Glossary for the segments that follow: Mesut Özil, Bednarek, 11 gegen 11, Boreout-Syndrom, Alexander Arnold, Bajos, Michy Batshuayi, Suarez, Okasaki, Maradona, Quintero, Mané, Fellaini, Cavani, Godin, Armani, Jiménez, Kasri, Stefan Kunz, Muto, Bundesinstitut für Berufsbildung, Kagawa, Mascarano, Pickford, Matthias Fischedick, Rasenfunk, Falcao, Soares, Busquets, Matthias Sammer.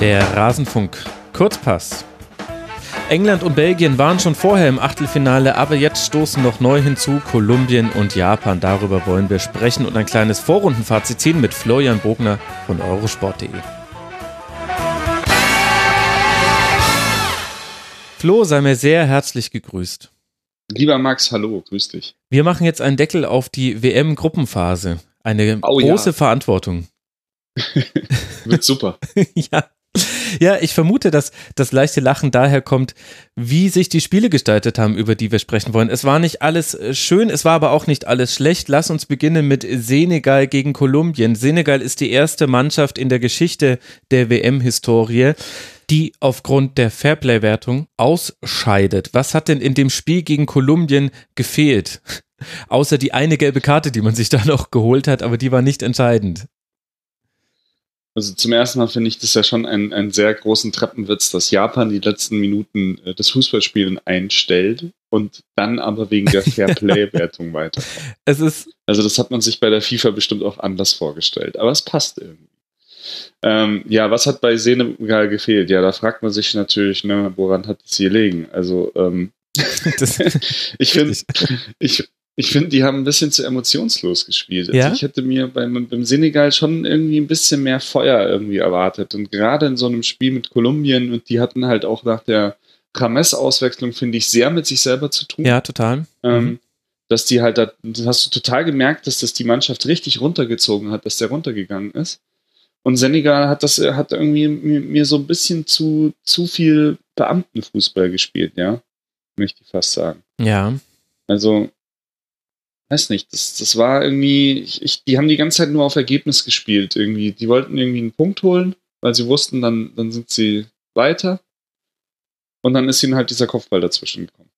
Der Rasenfunk Kurzpass. England und Belgien waren schon vorher im Achtelfinale, aber jetzt stoßen noch neu hinzu Kolumbien und Japan. Darüber wollen wir sprechen und ein kleines Vorrundenfazit ziehen mit Florian Bogner von Eurosport.de. Flo, sei mir sehr herzlich gegrüßt. Lieber Max, hallo, grüß dich. Wir machen jetzt einen Deckel auf die WM-Gruppenphase. Eine große Verantwortung. Wird super. Ja. Ja, ich vermute, dass das leichte Lachen daher kommt, wie sich die Spiele gestaltet haben, über die wir sprechen wollen. Es war nicht alles schön, es war aber auch nicht alles schlecht. Lass uns beginnen mit Senegal gegen Kolumbien. Senegal ist die erste Mannschaft in der Geschichte der WM-Historie, die aufgrund der Fairplay-Wertung ausscheidet. Was hat denn in dem Spiel gegen Kolumbien gefehlt? Außer die eine gelbe Karte, die man sich da noch geholt hat, aber die war nicht entscheidend. Also zum ersten Mal finde ich das ja schon einen sehr großen Treppenwitz, dass Japan die letzten Minuten des Fußballspielen einstellt und dann aber wegen der Fairplay-Wertung weiter. Also das hat man sich bei der FIFA bestimmt auch anders vorgestellt, aber es passt irgendwie. Ja, was hat bei Senegal gefehlt? Ja, da fragt man sich natürlich, ne, woran hat es gelegen? Also Ich finde, die haben ein bisschen zu emotionslos gespielt. Also ja? Ich hätte mir beim Senegal schon irgendwie ein bisschen mehr Feuer irgendwie erwartet. Und gerade in so einem Spiel mit Kolumbien, und die hatten halt auch nach der Rames-Auswechslung, finde ich, sehr mit sich selber zu tun. Ja, total. Dass die halt, da hast du total gemerkt, dass das die Mannschaft richtig runtergezogen hat, dass der runtergegangen ist. Und Senegal hat irgendwie mir so ein bisschen zu viel Beamtenfußball gespielt, ja. Möchte ich fast sagen. Ja. Also, weiß nicht, das war irgendwie, die haben die ganze Zeit nur auf Ergebnis gespielt irgendwie. Die wollten irgendwie einen Punkt holen, weil sie wussten, dann sind sie weiter. Und dann ist ihnen halt dieser Kopfball dazwischen gekommen.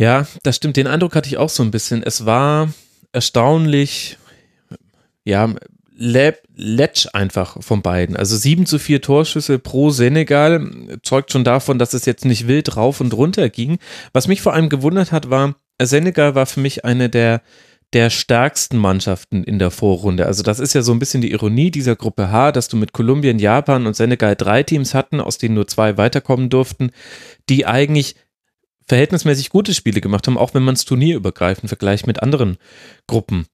Ja, das stimmt. Den Eindruck hatte ich auch so ein bisschen. Es war erstaunlich, ja, Letsch einfach von beiden. Also 7:4 Torschüsse pro Senegal zeugt schon davon, dass es jetzt nicht wild rauf und runter ging. Was mich vor allem gewundert hat, war, Senegal war für mich eine der stärksten Mannschaften in der Vorrunde. Also das ist ja so ein bisschen die Ironie dieser Gruppe H, dass du mit Kolumbien, Japan und Senegal 3 Teams hatten, aus denen nur 2 weiterkommen durften, die eigentlich verhältnismäßig gute Spiele gemacht haben, auch wenn man es turnierübergreifend vergleicht mit anderen Gruppen.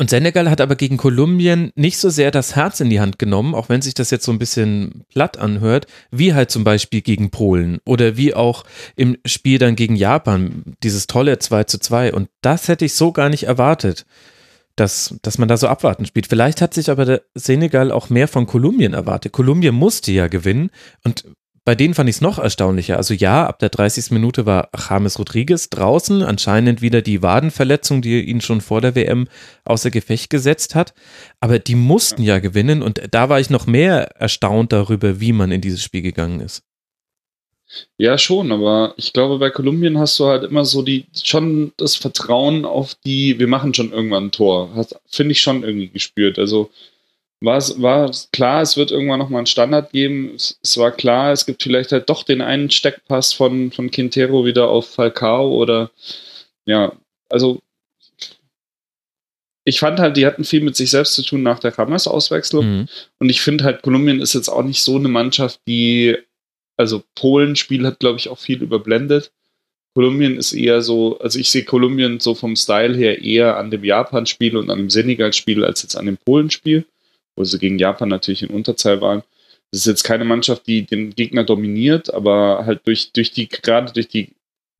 Und Senegal hat aber gegen Kolumbien nicht so sehr das Herz in die Hand genommen, auch wenn sich das jetzt so ein bisschen platt anhört, wie halt zum Beispiel gegen Polen oder wie auch im Spiel dann gegen Japan, dieses tolle 2:2. Und das hätte ich so gar nicht erwartet, dass man da so abwarten spielt. Vielleicht hat sich aber der Senegal auch mehr von Kolumbien erwartet. Kolumbien musste ja gewinnen und bei denen fand ich es noch erstaunlicher. Also ja, ab der 30. Minute war James Rodriguez draußen, anscheinend wieder die Wadenverletzung, die ihn schon vor der WM außer Gefecht gesetzt hat. Aber die mussten ja gewinnen und da war ich noch mehr erstaunt darüber, wie man in dieses Spiel gegangen ist. Ja, schon, aber ich glaube, bei Kolumbien hast du halt immer so schon das Vertrauen auf wir machen schon irgendwann ein Tor. Finde ich schon irgendwie gespürt. Also war klar, es wird irgendwann nochmal einen Standard geben. Es war klar, es gibt vielleicht halt doch den einen Steckpass von Quintero wieder auf Falcao oder ja, also ich fand halt, die hatten viel mit sich selbst zu tun nach der Rames-Auswechslung und ich finde halt, Kolumbien ist jetzt auch nicht so eine Mannschaft, also Polen-Spiel hat, glaube ich, auch viel überblendet. Kolumbien ist eher so, also ich sehe Kolumbien so vom Style her eher an dem Japan-Spiel und an dem Senegal-Spiel als jetzt an dem Polen-Spiel, wo sie gegen Japan natürlich in Unterzahl waren. Das ist jetzt keine Mannschaft, die den Gegner dominiert, aber halt durch die,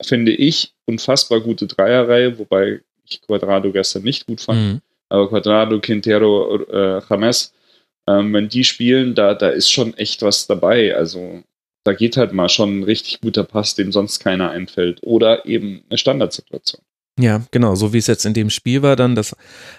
finde ich, unfassbar gute Dreierreihe, wobei ich Cuadrado gestern nicht gut fand, aber Cuadrado, Quintero, James, wenn die spielen, da ist schon echt was dabei. Also da geht halt mal schon ein richtig guter Pass, dem sonst keiner einfällt. Oder eben eine Standardsituation. Ja, genau, so wie es jetzt in dem Spiel war, dann das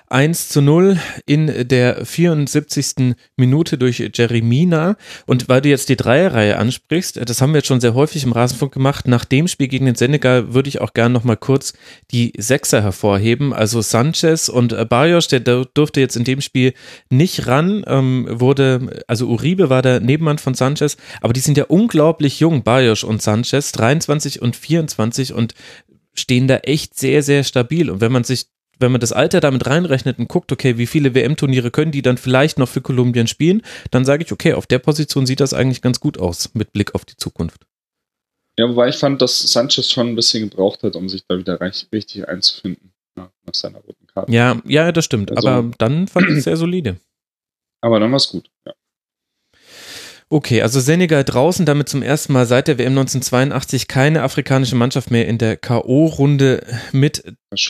1:0 in der 74. Minute durch Jeremina. Und weil du jetzt die Dreierreihe ansprichst, das haben wir jetzt schon sehr häufig im Rasenfunk gemacht, nach dem Spiel gegen den Senegal würde ich auch gerne nochmal kurz die Sechser hervorheben, also Sanchez und Bajos, der durfte jetzt in dem Spiel nicht ran, also Uribe war der Nebenmann von Sanchez, aber die sind ja unglaublich jung, Bajos und Sanchez, 23 und 24 und stehen da echt sehr, sehr stabil. Und wenn man sich wenn man das Alter damit reinrechnet und guckt, okay, wie viele WM-Turniere können die dann vielleicht noch für Kolumbien spielen, dann sage ich, okay, auf der Position sieht das eigentlich ganz gut aus, mit Blick auf die Zukunft. Ja, wobei ich fand, dass Sanchez schon ein bisschen gebraucht hat, um sich da wieder richtig einzufinden, ja, nach seiner roten Karte. Ja, ja, das stimmt, also, aber dann fand ich es sehr solide. Aber dann war es gut, ja. Okay, also Senegal draußen, damit zum ersten Mal seit der WM 1982 keine afrikanische Mannschaft mehr in der K.O.-Runde mit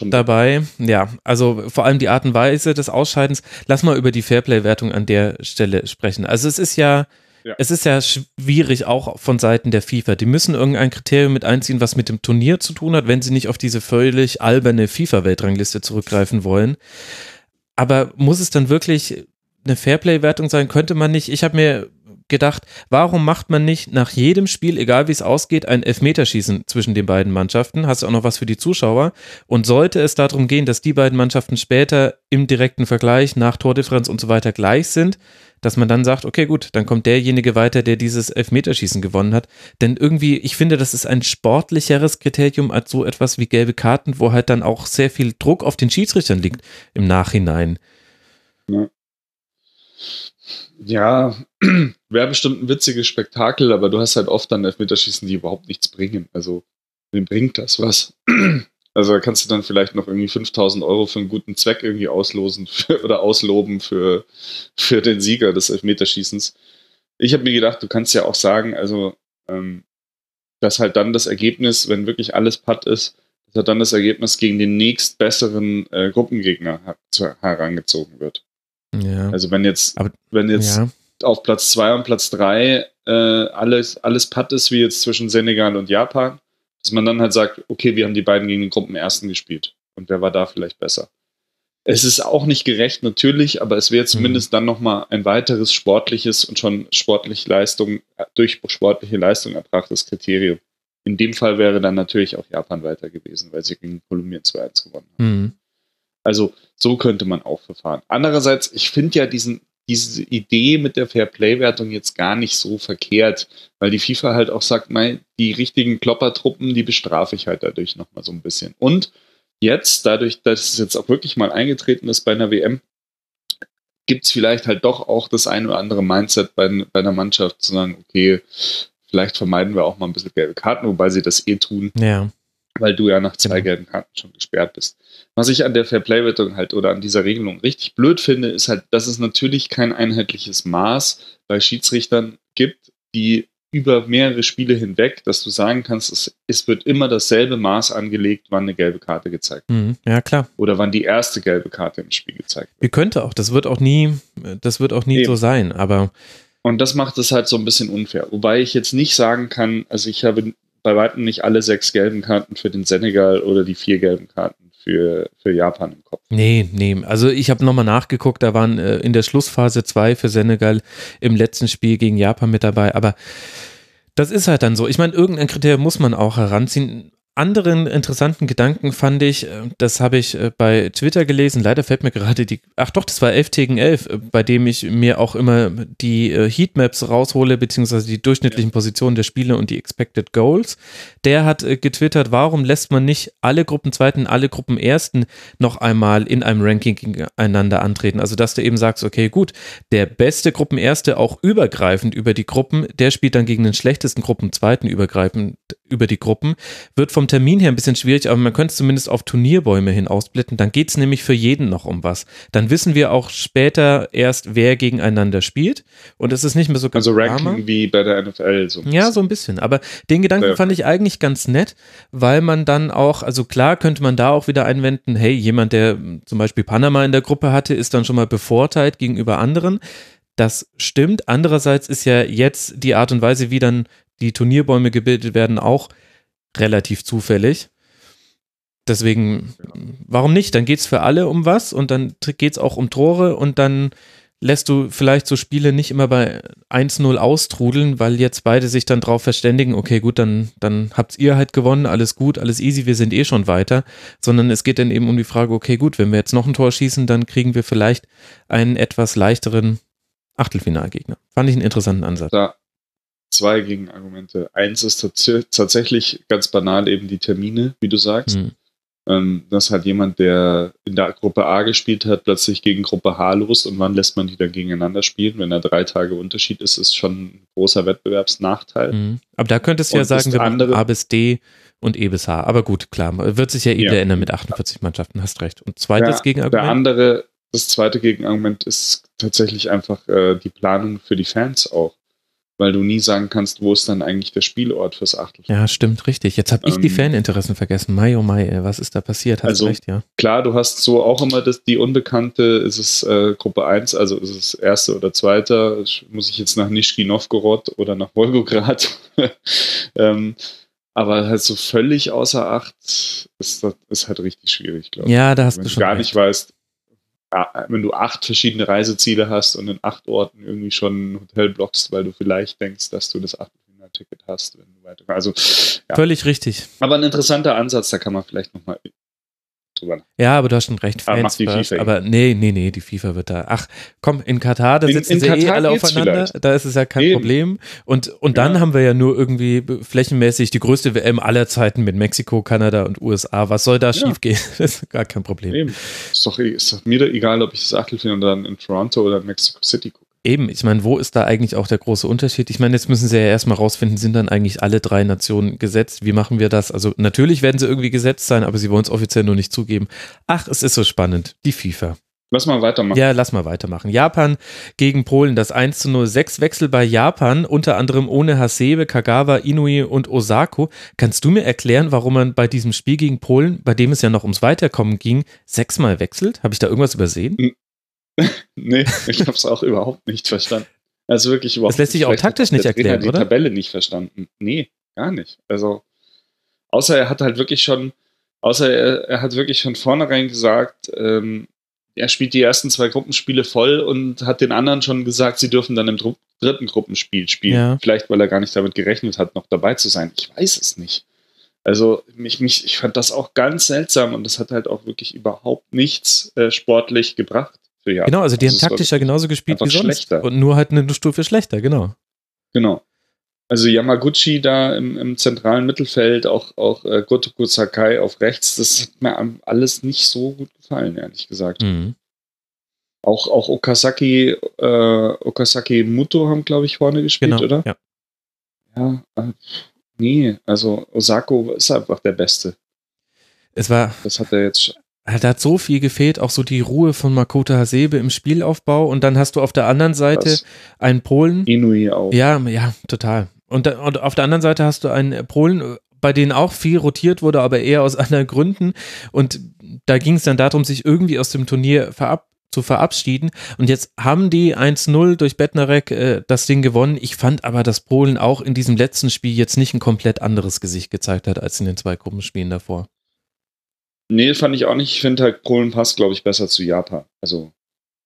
dabei. Ja, also vor allem die Art und Weise des Ausscheidens. Lass mal über die Fairplay-Wertung an der Stelle sprechen. Also es ist ja schwierig, auch von Seiten der FIFA. Die müssen irgendein Kriterium mit einziehen, was mit dem Turnier zu tun hat, wenn sie nicht auf diese völlig alberne FIFA-Weltrangliste zurückgreifen wollen. Aber muss es dann wirklich eine Fairplay-Wertung sein? Könnte man nicht? Ich habe mir gedacht, warum macht man nicht nach jedem Spiel, egal wie es ausgeht, ein Elfmeterschießen zwischen den beiden Mannschaften? Hast du auch noch was für die Zuschauer? Und sollte es darum gehen, dass die beiden Mannschaften später im direkten Vergleich nach Tordifferenz und so weiter gleich sind, dass man dann sagt, okay, gut, dann kommt derjenige weiter, der dieses Elfmeterschießen gewonnen hat. Denn irgendwie, ich finde, das ist ein sportlicheres Kriterium als so etwas wie gelbe Karten, wo halt dann auch sehr viel Druck auf den Schiedsrichtern liegt im Nachhinein. Ja. Ja, wäre bestimmt ein witziges Spektakel, aber du hast halt oft dann Elfmeterschießen, die überhaupt nichts bringen. Also, wem bringt das was? Also, da kannst du dann vielleicht noch irgendwie 5.000 € für einen guten Zweck irgendwie auslosen oder ausloben für den Sieger des Elfmeterschießens. Ich habe mir gedacht, du kannst ja auch sagen, also, dass halt dann das Ergebnis, wenn wirklich alles Patt ist, dass halt dann das Ergebnis gegen den nächstbesseren Gruppengegner herangezogen wird. Ja. Also wenn jetzt ja, auf Platz 2 und Platz 3 alles Patt ist, wie jetzt zwischen Senegal und Japan, dass man dann halt sagt, okay, wir haben die beiden gegen den Gruppenersten gespielt und wer war da vielleicht besser. Es ist auch nicht gerecht natürlich, aber es wäre zumindest dann nochmal ein weiteres sportliches und schon durch sportliche Leistung erbrachtes Kriterium. In dem Fall wäre dann natürlich auch Japan weiter gewesen, weil sie gegen Kolumbien 2-1 gewonnen haben. Mhm. Also so könnte man auch verfahren. Andererseits, ich finde ja diese Idee mit der Fairplay-Wertung jetzt gar nicht so verkehrt, weil die FIFA halt auch sagt, nein, die richtigen Kloppertruppen, die bestrafe ich halt dadurch nochmal so ein bisschen. Und jetzt, dadurch, dass es jetzt auch wirklich mal eingetreten ist bei einer WM, gibt es vielleicht halt doch auch das ein oder andere Mindset bei einer Mannschaft, zu sagen, okay, vielleicht vermeiden wir auch mal ein bisschen gelbe Karten, wobei sie das tun. Ja. Weil du ja nach 2 gelben Karten schon gesperrt bist. Was ich an der Fairplay-Wertung halt oder an dieser Regelung richtig blöd finde, ist halt, dass es natürlich kein einheitliches Maß bei Schiedsrichtern gibt, die über mehrere Spiele hinweg, dass du sagen kannst, es wird immer dasselbe Maß angelegt, wann eine gelbe Karte gezeigt wird. Ja, klar. Oder wann die erste gelbe Karte im Spiel gezeigt wird. Wie könnte auch, das wird auch nie so sein, aber... Und das macht es halt so ein bisschen unfair. Wobei ich jetzt nicht sagen kann, also ich habe bei weitem nicht alle 6 gelben Karten für den Senegal oder die 4 gelben Karten für Japan im Kopf. Nee. Also ich habe nochmal nachgeguckt, da waren in der Schlussphase 2 für Senegal im letzten Spiel gegen Japan mit dabei, aber das ist halt dann so. Ich meine, irgendein Kriterium muss man auch heranziehen. Anderen interessanten Gedanken fand ich, das habe ich bei Twitter gelesen, leider fällt mir gerade das war 11 gegen 11, bei dem ich mir auch immer die Heatmaps raushole, beziehungsweise die durchschnittlichen Positionen der Spiele und die Expected Goals. Der hat getwittert, warum lässt man nicht alle Gruppenzweiten, alle Gruppenersten noch einmal in einem Ranking gegeneinander antreten? Also, dass du eben sagst, okay, gut, der beste Gruppenerste auch übergreifend über die Gruppen, der spielt dann gegen den schlechtesten Gruppenzweiten übergreifend über die Gruppen, wird vom Termin her ein bisschen schwierig, aber man könnte es zumindest auf Turnierbäume hin ausblitten, dann geht es nämlich für jeden noch um was. Dann wissen wir auch später erst, wer gegeneinander spielt und es ist nicht mehr so ganz also Ranking warmer. Wie bei der NFL. So ja, so ein bisschen, aber den Gedanken fand ich eigentlich ganz nett, weil man dann auch, also klar könnte man da auch wieder einwenden, hey, jemand, der zum Beispiel Panama in der Gruppe hatte, ist dann schon mal bevorteilt gegenüber anderen. Das stimmt. Andererseits ist ja jetzt die Art und Weise, wie dann die Turnierbäume gebildet werden, auch relativ zufällig. Deswegen, warum nicht? Dann geht es für alle um was und dann geht es auch um Tore und dann lässt du vielleicht so Spiele nicht immer bei 1-0 austrudeln, weil jetzt beide sich dann drauf verständigen, okay, gut, dann habt ihr halt gewonnen, alles gut, alles easy, wir sind eh schon weiter, sondern es geht dann eben um die Frage, okay, gut, wenn wir jetzt noch ein Tor schießen, dann kriegen wir vielleicht einen etwas leichteren Achtelfinalgegner. Fand ich einen interessanten Ansatz. Ja. 2 Gegenargumente. Eins ist tatsächlich ganz banal eben die Termine, wie du sagst. dass halt jemand, der in der Gruppe A gespielt hat, plötzlich gegen Gruppe H los, und wann lässt man die dann gegeneinander spielen? Wenn da 3 Tage Unterschied ist, ist schon ein großer Wettbewerbsnachteil. Mhm. Aber da könntest du ja sagen, wir machen A bis D und E bis H. Aber gut, klar, wird sich ja eh wieder ändern mit 48 Mannschaften, hast recht. Und zweites Gegenargument? Das zweite Gegenargument ist tatsächlich einfach die Planung für die Fans auch. Weil du nie sagen kannst, wo ist dann eigentlich der Spielort fürs Achtelfinale. Ja, stimmt, richtig. Jetzt habe ich die Faninteressen vergessen. Mai, oh Mai, ey, was ist da passiert? Hast also recht, ja. Klar, du hast so auch immer die Unbekannte, ist es Gruppe 1, also ist es Erster oder Zweiter, muss ich jetzt nach Nischki-Novgorod oder nach Wolgograd? Aber halt so völlig außer Acht ist halt richtig schwierig, glaube ich. Ja, da hast du schon recht. Wenn du gar nicht weißt, wenn du 8 verschiedene Reiseziele hast und in 8 Orten irgendwie schon ein Hotel blockst, weil du vielleicht denkst, dass du das 8-Ticket hast, wenn du weiterkommst. Also, ja. Völlig richtig. Aber ein interessanter Ansatz, da kann man vielleicht nochmal drüber nachdenken. Ja, aber du hast schon recht. Fans first, aber nee, die FIFA wird da. Ach, komm, in Katar, da sitzen sie eh alle aufeinander, vielleicht. Da ist es ja kein Problem. Und dann haben wir ja nur irgendwie flächenmäßig die größte WM aller Zeiten mit Mexiko, Kanada und USA. Was soll da schief gehen? Das ist gar kein Problem. Eben. Ist doch mir egal, ob ich das Achtelfinale dann in Toronto oder in Mexico City gucke. Eben, ich meine, wo ist da eigentlich auch der große Unterschied? Ich meine, jetzt müssen sie ja erstmal rausfinden, sind dann eigentlich alle 3 Nationen gesetzt? Wie machen wir das? Also natürlich werden sie irgendwie gesetzt sein, aber sie wollen es offiziell nur nicht zugeben. Ach, es ist so spannend. Die FIFA. Lass mal weitermachen. Ja, lass mal weitermachen. Japan gegen Polen, das 1:0, 6 Wechsel bei Japan, unter anderem ohne Hasebe, Kagawa, Inui und Osako. Kannst du mir erklären, warum man bei diesem Spiel gegen Polen, bei dem es ja noch ums Weiterkommen ging, 6-mal wechselt? Habe ich da irgendwas übersehen? Nee, ich habe es auch überhaupt nicht verstanden. Also wirklich überhaupt nicht. Das lässt sich auch taktisch nicht erklären, oder? Ich habe die Tabelle nicht verstanden. Nee, gar nicht. Also, außer er hat wirklich schon vornherein gesagt, er spielt die ersten 2 Gruppenspiele voll und hat den anderen schon gesagt, sie dürfen dann im dritten Gruppenspiel spielen. Ja. Vielleicht, weil er gar nicht damit gerechnet hat, noch dabei zu sein. Ich weiß es nicht. Also ich fand das auch ganz seltsam, und das hat halt auch wirklich überhaupt nichts sportlich gebracht. Ja, genau, also die haben taktisch ja genauso gespielt wie sonst. Schlechter. Und nur halt eine Stufe schlechter, genau. Genau. Also Yamaguchi da im zentralen Mittelfeld, auch Gotoku Sakai auf rechts, das hat mir alles nicht so gut gefallen, ehrlich gesagt. Mhm. Auch Okasaki Muto haben, glaube ich, vorne gespielt, genau, oder? Ja. Ja, nee, also Osako ist einfach der Beste. Das hat er jetzt schon. Da hat so viel gefehlt, auch so die Ruhe von Makoto Hasebe im Spielaufbau, und dann hast du auf der anderen Seite einen Polen. Inui auch. Ja, total. Und auf der anderen Seite hast du einen Polen, bei denen auch viel rotiert wurde, aber eher aus anderen Gründen, und da ging es dann darum, sich irgendwie aus dem Turnier zu verabschieden, und jetzt haben die 1:0 durch Bednarek das Ding gewonnen. Ich fand aber, dass Polen auch in diesem letzten Spiel jetzt nicht ein komplett anderes Gesicht gezeigt hat, als in den 2 Gruppenspielen davor. Nee, fand ich auch nicht. Ich finde halt, Polen passt, glaube ich, besser zu Japan. Also,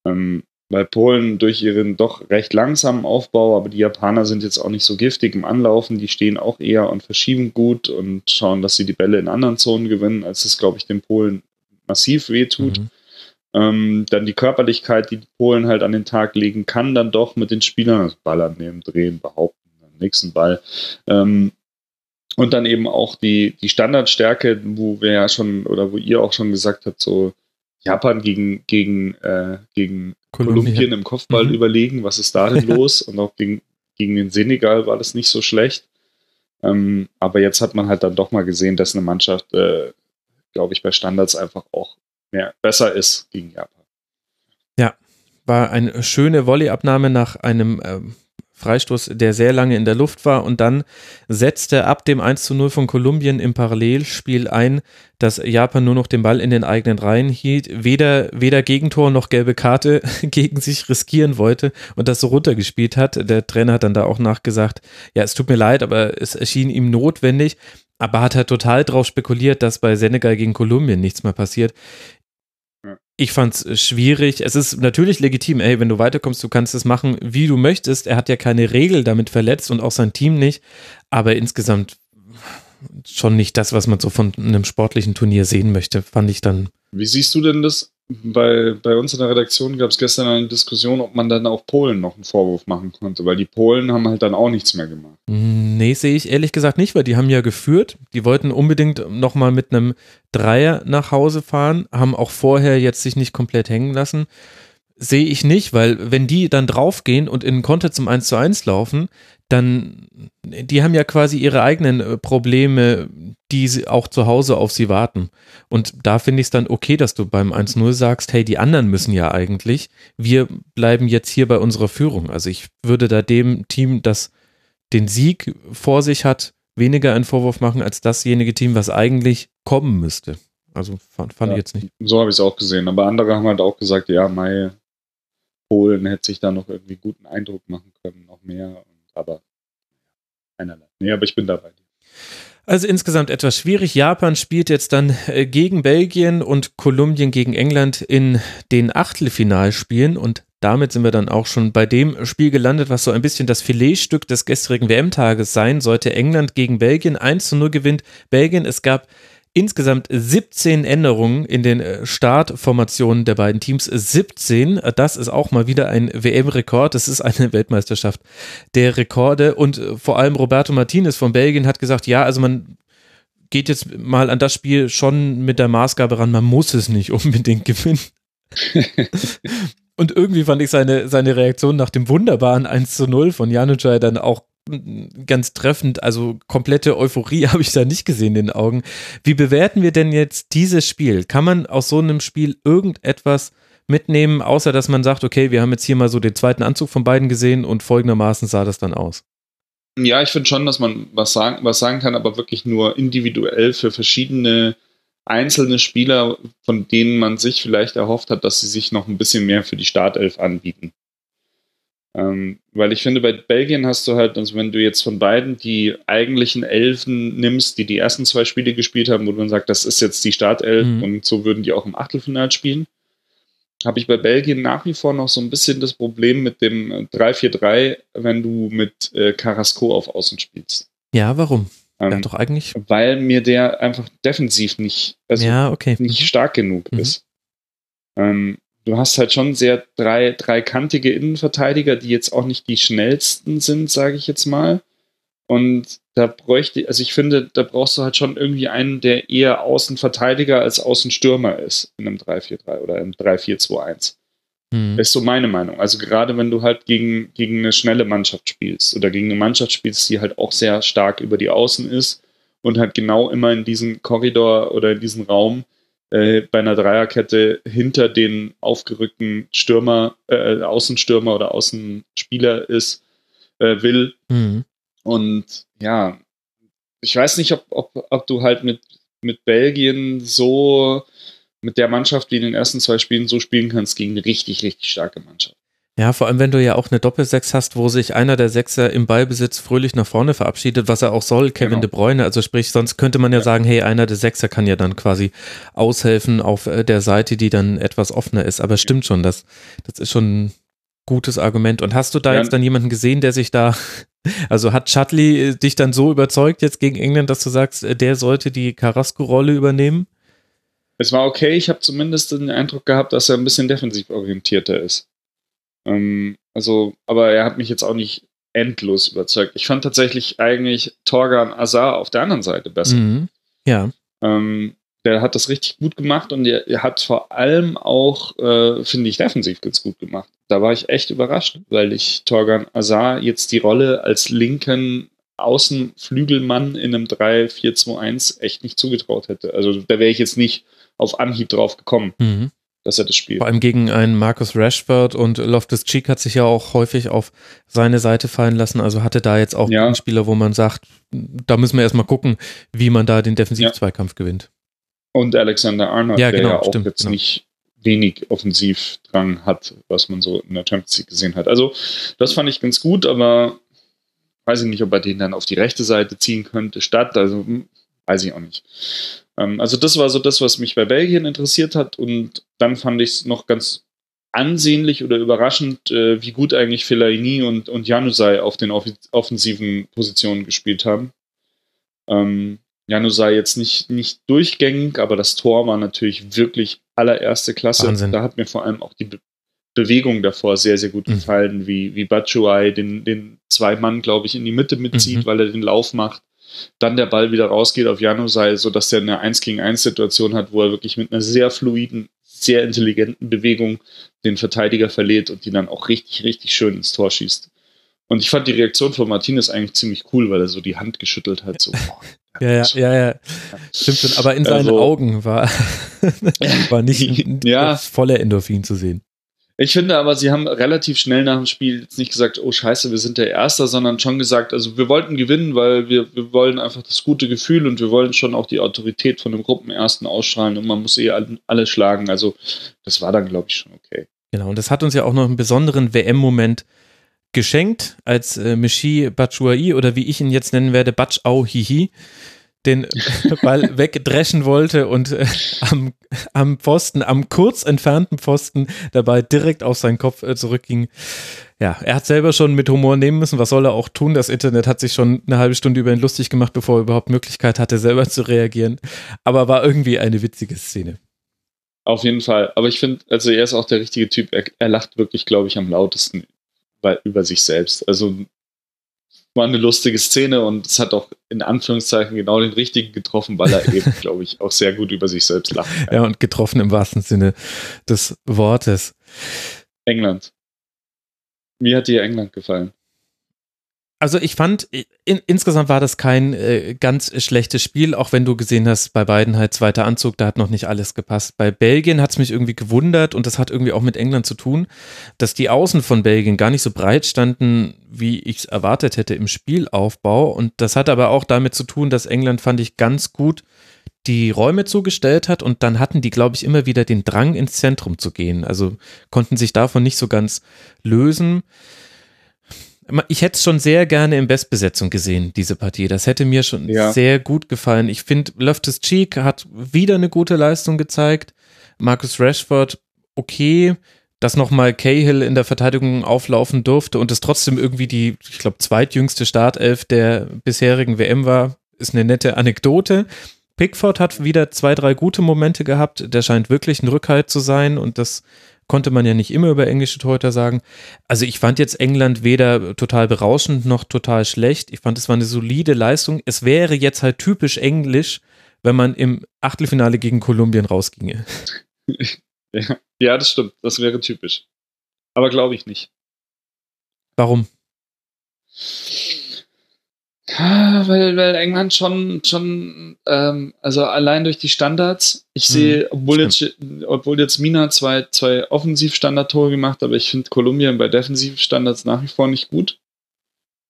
weil Polen durch ihren doch recht langsamen Aufbau, aber die Japaner sind jetzt auch nicht so giftig im Anlaufen, die stehen auch eher und verschieben gut und schauen, dass sie die Bälle in anderen Zonen gewinnen, als das, glaube ich, den Polen massiv wehtut. Mhm. Dann die Körperlichkeit, die Polen halt an den Tag legen kann, dann doch mit den Spielern das Ball annehmen, drehen, behaupten, am nächsten Ball. Und dann eben auch die Standardstärke, wo ihr auch schon gesagt habt, so Japan gegen Kolumbien im Kopfball überlegen, was ist da denn los? Und auch gegen den Senegal war das nicht so schlecht. Aber jetzt hat man halt dann doch mal gesehen, dass eine Mannschaft, glaube ich, bei Standards einfach auch besser ist gegen Japan. Ja, war eine schöne Volleyabnahme nach einem Freistoß, der sehr lange in der Luft war, und dann setzte ab dem 1:0 von Kolumbien im Parallelspiel ein, dass Japan nur noch den Ball in den eigenen Reihen hielt, weder Gegentor noch gelbe Karte gegen sich riskieren wollte und das so runtergespielt hat. Der Trainer hat dann da auch nachgesagt, ja, es tut mir leid, aber es erschien ihm notwendig, aber hat halt total drauf spekuliert, dass bei Senegal gegen Kolumbien nichts mehr passiert. Ich fand es schwierig. Es ist natürlich legitim, ey, wenn du weiterkommst, du kannst es machen, wie du möchtest. Er hat ja keine Regel damit verletzt und auch sein Team nicht. Aber insgesamt schon nicht das, was man so von einem sportlichen Turnier sehen möchte, fand ich dann. Wie siehst du denn das? bei uns in der Redaktion gab es gestern eine Diskussion, ob man dann auch Polen noch einen Vorwurf machen konnte, weil die Polen haben halt dann auch nichts mehr gemacht. Nee, sehe ich ehrlich gesagt nicht, weil die haben ja geführt. Die wollten unbedingt nochmal mit einem Dreier nach Hause fahren, haben auch vorher jetzt sich nicht komplett hängen lassen. Sehe ich nicht, weil wenn die dann draufgehen und in Konter zum 1:1 laufen, dann, die haben ja quasi ihre eigenen Probleme, die sie auch zu Hause auf sie warten. Und da finde ich es dann okay, dass du beim 1:0 sagst, hey, die anderen müssen ja eigentlich, wir bleiben jetzt hier bei unserer Führung. Also ich würde da dem Team, das den Sieg vor sich hat, weniger einen Vorwurf machen, als dasjenige Team, was eigentlich kommen müsste. Also fand ich jetzt nicht. So habe ich es auch gesehen, aber andere haben halt auch gesagt, ja, Polen hätte sich da noch irgendwie guten Eindruck machen können, noch mehr, aber einerlei. Nee, aber ich bin dabei. Also insgesamt etwas schwierig. Japan spielt jetzt dann gegen Belgien und Kolumbien gegen England in den Achtelfinalspielen und damit sind wir dann auch schon bei dem Spiel gelandet, was so ein bisschen das Filetstück des gestrigen WM-Tages sein sollte. England gegen Belgien, 1:0 gewinnt Belgien. Es gab insgesamt 17 Änderungen in den Startformationen der beiden Teams. 17, das ist auch mal wieder ein WM-Rekord. Das ist eine Weltmeisterschaft der Rekorde. Und vor allem Roberto Martinez von Belgien hat gesagt, ja, also man geht jetzt mal an das Spiel schon mit der Maßgabe ran, man muss es nicht unbedingt gewinnen. Und irgendwie fand ich seine Reaktion nach dem wunderbaren 1:0 von Januzaj dann auch ganz treffend, also komplette Euphorie habe ich da nicht gesehen in den Augen. Wie bewerten wir denn jetzt dieses Spiel? Kann man aus so einem Spiel irgendetwas mitnehmen, außer dass man sagt, okay, wir haben jetzt hier mal so den zweiten Anzug von beiden gesehen und folgendermaßen sah das dann aus? Ja, ich finde schon, dass man was sagen kann, aber wirklich nur individuell für verschiedene einzelne Spieler, von denen man sich vielleicht erhofft hat, dass sie sich noch ein bisschen mehr für die Startelf anbieten. Weil ich finde, bei Belgien hast du halt, also wenn du jetzt von beiden die eigentlichen Elfen nimmst, die ersten zwei Spiele gespielt haben, wo man sagt, das ist jetzt die Startelf und so würden die auch im Achtelfinale spielen, habe ich bei Belgien nach wie vor noch so ein bisschen das Problem mit dem 3-4-3, wenn du mit Carrasco auf Außen spielst. Ja, warum? Ja, doch eigentlich. Weil mir der einfach defensiv nicht stark genug ist. Du hast halt schon sehr dreikantige Innenverteidiger, die jetzt auch nicht die schnellsten sind, sage ich jetzt mal. Und da brauchst du halt schon irgendwie einen, der eher Außenverteidiger als Außenstürmer ist in einem 3-4-3 oder einem 3-4-2-1. Das ist so meine Meinung. Also gerade wenn du halt gegen eine schnelle Mannschaft spielst oder gegen eine Mannschaft spielst, die halt auch sehr stark über die Außen ist und halt genau immer in diesem Korridor oder in diesem Raum bei einer Dreierkette hinter den aufgerückten Außenstürmer oder Außenspieler will. Und ja, ich weiß nicht, ob du halt mit Belgien so, mit der Mannschaft, die in den ersten zwei Spielen so spielen kannst, gegen eine richtig, richtig starke Mannschaft. Ja, vor allem, wenn du ja auch eine Doppelsechs hast, wo sich einer der Sechser im Ballbesitz fröhlich nach vorne verabschiedet, was er auch soll, Kevin De Bruyne, also sprich, sonst könnte man ja sagen, hey, einer der Sechser kann ja dann quasi aushelfen auf der Seite, die dann etwas offener ist, aber stimmt schon, das ist schon ein gutes Argument. Und hast du da jetzt dann jemanden gesehen, der sich da, also hat Chudley dich dann so überzeugt jetzt gegen England, dass du sagst, der sollte die Carrasco-Rolle übernehmen? Es war okay, ich habe zumindest den Eindruck gehabt, dass er ein bisschen defensiv orientierter ist. Aber er hat mich jetzt auch nicht endlos überzeugt. Ich fand tatsächlich eigentlich Torgan Azar auf der anderen Seite besser. Ja. Der hat das richtig gut gemacht und er hat vor allem auch, finde ich, defensiv ganz gut gemacht. Da war ich echt überrascht, weil ich Torgan Azar jetzt die Rolle als linken Außenflügelmann in einem 3-4-2-1 echt nicht zugetraut hätte. Also da wäre ich jetzt nicht auf Anhieb drauf gekommen. Dass er das spielt. Vor allem gegen einen Marcus Rashford und Loftus-Cheek hat sich ja auch häufig auf seine Seite fallen lassen, also hatte da jetzt auch einen Spieler, wo man sagt, da müssen wir erstmal gucken, wie man da den Defensiv-Zweikampf gewinnt. Und Alexander Arnold, nicht wenig Offensivdrang hat, was man so in der Champions League gesehen hat. Also das fand ich ganz gut, aber weiß ich nicht, ob er den dann auf die rechte Seite ziehen könnte, also weiß ich auch nicht. Also das war so das, was mich bei Belgien interessiert hat und dann fand ich es noch ganz ansehnlich oder überraschend, wie gut eigentlich Fellaini und Januzaj auf den offensiven Positionen gespielt haben. Januzaj jetzt nicht durchgängig, aber das Tor war natürlich wirklich allererste Klasse. Wahnsinn. Da hat mir vor allem auch die Bewegung davor sehr, sehr gut gefallen, wie Batshuayi den zwei Mann, glaube ich, in die Mitte mitzieht, weil er den Lauf macht. Dann der Ball wieder rausgeht auf Januzaj, sodass der eine 1-gegen-1 Situation hat, wo er wirklich mit einer sehr fluiden, sehr intelligenten Bewegung den Verteidiger verliert und die dann auch richtig, richtig schön ins Tor schießt. Und ich fand die Reaktion von Martinez eigentlich ziemlich cool, weil er so die Hand geschüttelt hat. So. Ja. Stimmt schon, aber in seinen Augen war nicht voller Endorphin zu sehen. Ich finde aber, sie haben relativ schnell nach dem Spiel jetzt nicht gesagt, oh scheiße, wir sind der Erste, sondern schon gesagt, also wir wollten gewinnen, weil wir wollen einfach das gute Gefühl und wir wollen schon auch die Autorität von dem Gruppenersten ausstrahlen und man muss alle schlagen. Also das war dann, glaube ich, schon okay. Genau, und das hat uns ja auch noch einen besonderen WM-Moment geschenkt, als Michy Batshuayi oder wie ich ihn jetzt nennen werde, Batschau-Hihi, den Ball wegdreschen wollte und am kurz entfernten Pfosten dabei direkt auf seinen Kopf zurückging. Ja, er hat selber schon mit Humor nehmen müssen. Was soll er auch tun? Das Internet hat sich schon eine halbe Stunde über ihn lustig gemacht, bevor er überhaupt Möglichkeit hatte, selber zu reagieren. Aber war irgendwie eine witzige Szene. Auf jeden Fall. Aber ich finde, also er ist auch der richtige Typ. Er lacht wirklich, glaube ich, am lautesten über sich selbst. Also war eine lustige Szene und es hat auch in Anführungszeichen genau den richtigen getroffen, weil er eben, glaube ich, auch sehr gut über sich selbst lacht. Ja, und getroffen im wahrsten Sinne des Wortes. England. Mir hat dir England gefallen. Also ich fand, insgesamt war das kein ganz schlechtes Spiel, auch wenn du gesehen hast, bei beiden halt zweiter Anzug, da hat noch nicht alles gepasst. Bei Belgien hat es mich irgendwie gewundert und das hat irgendwie auch mit England zu tun, dass die Außen von Belgien gar nicht so breit standen, wie ich es erwartet hätte im Spielaufbau. Und das hat aber auch damit zu tun, dass England, fand ich, ganz gut die Räume zugestellt hat und dann hatten die, glaube ich, immer wieder den Drang ins Zentrum zu gehen. Also konnten sich davon nicht so ganz lösen. Ich hätte es schon sehr gerne in Bestbesetzung gesehen, diese Partie. Das hätte mir schon sehr gut gefallen. Ich finde, Loftus-Cheek hat wieder eine gute Leistung gezeigt. Marcus Rashford, okay, dass nochmal Cahill in der Verteidigung auflaufen durfte und es trotzdem irgendwie die, ich glaube, zweitjüngste Startelf der bisherigen WM war, ist eine nette Anekdote. Pickford hat wieder 2, 3 gute Momente gehabt. Der scheint wirklich ein Rückhalt zu sein und das konnte man ja nicht immer über englische Torhüter sagen. Also ich fand jetzt England weder total berauschend noch total schlecht. Ich fand, es war eine solide Leistung. Es wäre jetzt halt typisch englisch, wenn man im Achtelfinale gegen Kolumbien rausginge. Ja, das stimmt. Das wäre typisch. Aber glaube ich nicht. Warum? Ja, weil England schon also allein durch die Standards, ich sehe, obwohl jetzt Mina zwei Offensivstandard-Tore gemacht, aber ich finde Kolumbien bei defensiven Standards nach wie vor nicht gut.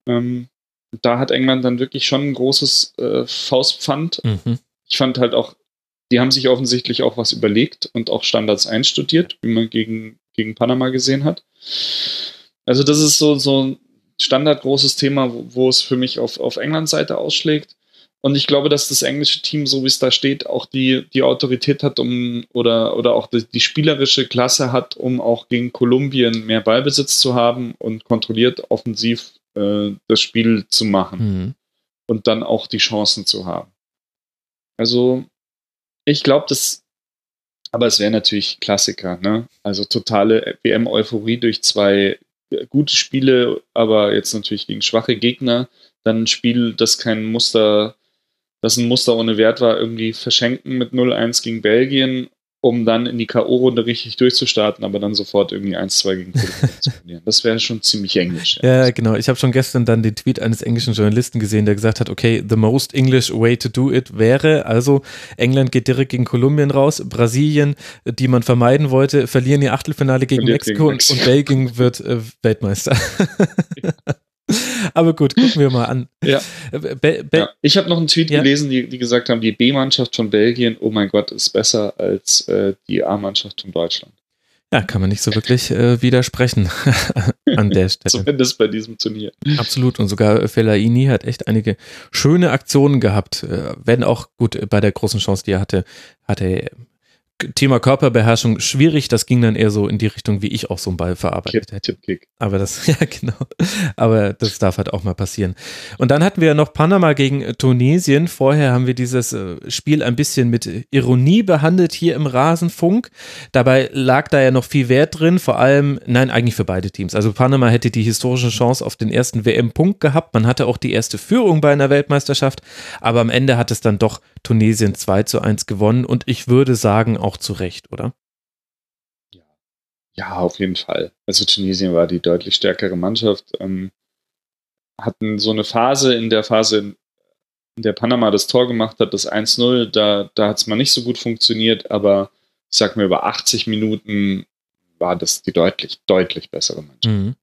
Da hat England dann wirklich schon ein großes Faustpfand. Ich fand halt auch, die haben sich offensichtlich auch was überlegt und auch Standards einstudiert, wie man gegen Panama gesehen hat. Also das ist so standardgroßes Thema, wo es für mich auf Englands Seite ausschlägt. Und ich glaube, dass das englische Team, so wie es da steht, auch die Autorität hat, oder auch die spielerische Klasse hat, um auch gegen Kolumbien mehr Ballbesitz zu haben und kontrolliert offensiv das Spiel zu machen und dann auch die Chancen zu haben. Also ich glaube, aber es wäre natürlich Klassiker, ne? Also totale WM-Euphorie durch zwei gute Spiele, aber jetzt natürlich gegen schwache Gegner, dann ein Spiel, das ein Muster ohne Wert war, irgendwie verschenken mit 0-1 gegen Belgien, um dann in die K.O.-Runde richtig durchzustarten, aber dann sofort irgendwie 1-2 gegen Kolumbien zu verlieren. Das wäre schon ziemlich englisch. Ja, genau. Ich habe schon gestern dann den Tweet eines englischen Journalisten gesehen, der gesagt hat, okay, the most English way to do it wäre, also England geht direkt gegen Kolumbien raus, Brasilien, die man vermeiden wollte, verlieren ihr Achtelfinale gegen Mexiko. Und Belgien wird Weltmeister. Ja. Aber gut, gucken wir mal an. Ja. Ich habe noch einen Tweet gelesen, die gesagt haben, die B-Mannschaft von Belgien, oh mein Gott, ist besser als die A-Mannschaft von Deutschland. Ja, kann man nicht so wirklich widersprechen an der Stelle. Zumindest bei diesem Turnier. Absolut. Und sogar Fellaini hat echt einige schöne Aktionen gehabt. Wenn auch gut, bei der großen Chance, die er hatte, Thema Körperbeherrschung schwierig, das ging dann eher so in die Richtung, wie ich auch so einen Ball verarbeitet hätte. Tipp-Kick. Aber das, ja genau, aber das darf halt auch mal passieren. Und dann hatten wir ja noch Panama gegen Tunesien. Vorher haben wir dieses Spiel ein bisschen mit Ironie behandelt hier im Rasenfunk. Dabei lag da ja noch viel Wert drin, vor allem, nein, eigentlich für beide Teams. Also Panama hätte die historische Chance auf den ersten WM-Punkt gehabt. Man hatte auch die erste Führung bei einer Weltmeisterschaft, aber am Ende hat es dann doch Tunesien 2:1 gewonnen und ich würde sagen, auch zu Recht, oder? Ja, auf jeden Fall. Also Tunesien war die deutlich stärkere Mannschaft. Hatten so eine Phase, in der Panama das Tor gemacht hat, das 1-0, da hat es mal nicht so gut funktioniert, aber ich sag mal, über 80 Minuten war das die deutlich, deutlich bessere Mannschaft. Mhm.